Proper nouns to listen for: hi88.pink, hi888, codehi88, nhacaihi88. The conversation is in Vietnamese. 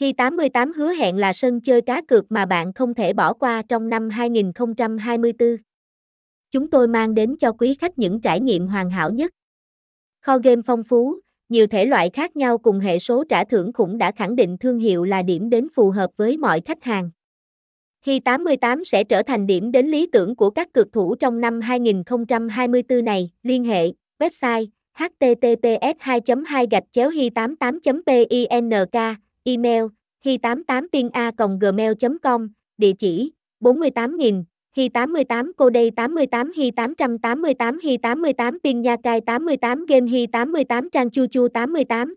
Hi88 hứa hẹn là sân chơi cá cược mà bạn không thể bỏ qua trong năm 2024. Chúng tôi mang đến cho quý khách những trải nghiệm hoàn hảo nhất. Kho game phong phú, nhiều thể loại khác nhau cùng hệ số trả thưởng khủng đã khẳng định thương hiệu là điểm đến phù hợp với mọi khách hàng. Hi88 sẽ trở thành điểm đến lý tưởng của các cược thủ trong năm 2024 này. Liên hệ, website https://hi88.pink. Email hi88pink@gmail.com, địa chỉ 48.000 hi88 codehi88 hi888 hi88 pink nhacaihi88 game hi88 trang chu chu 88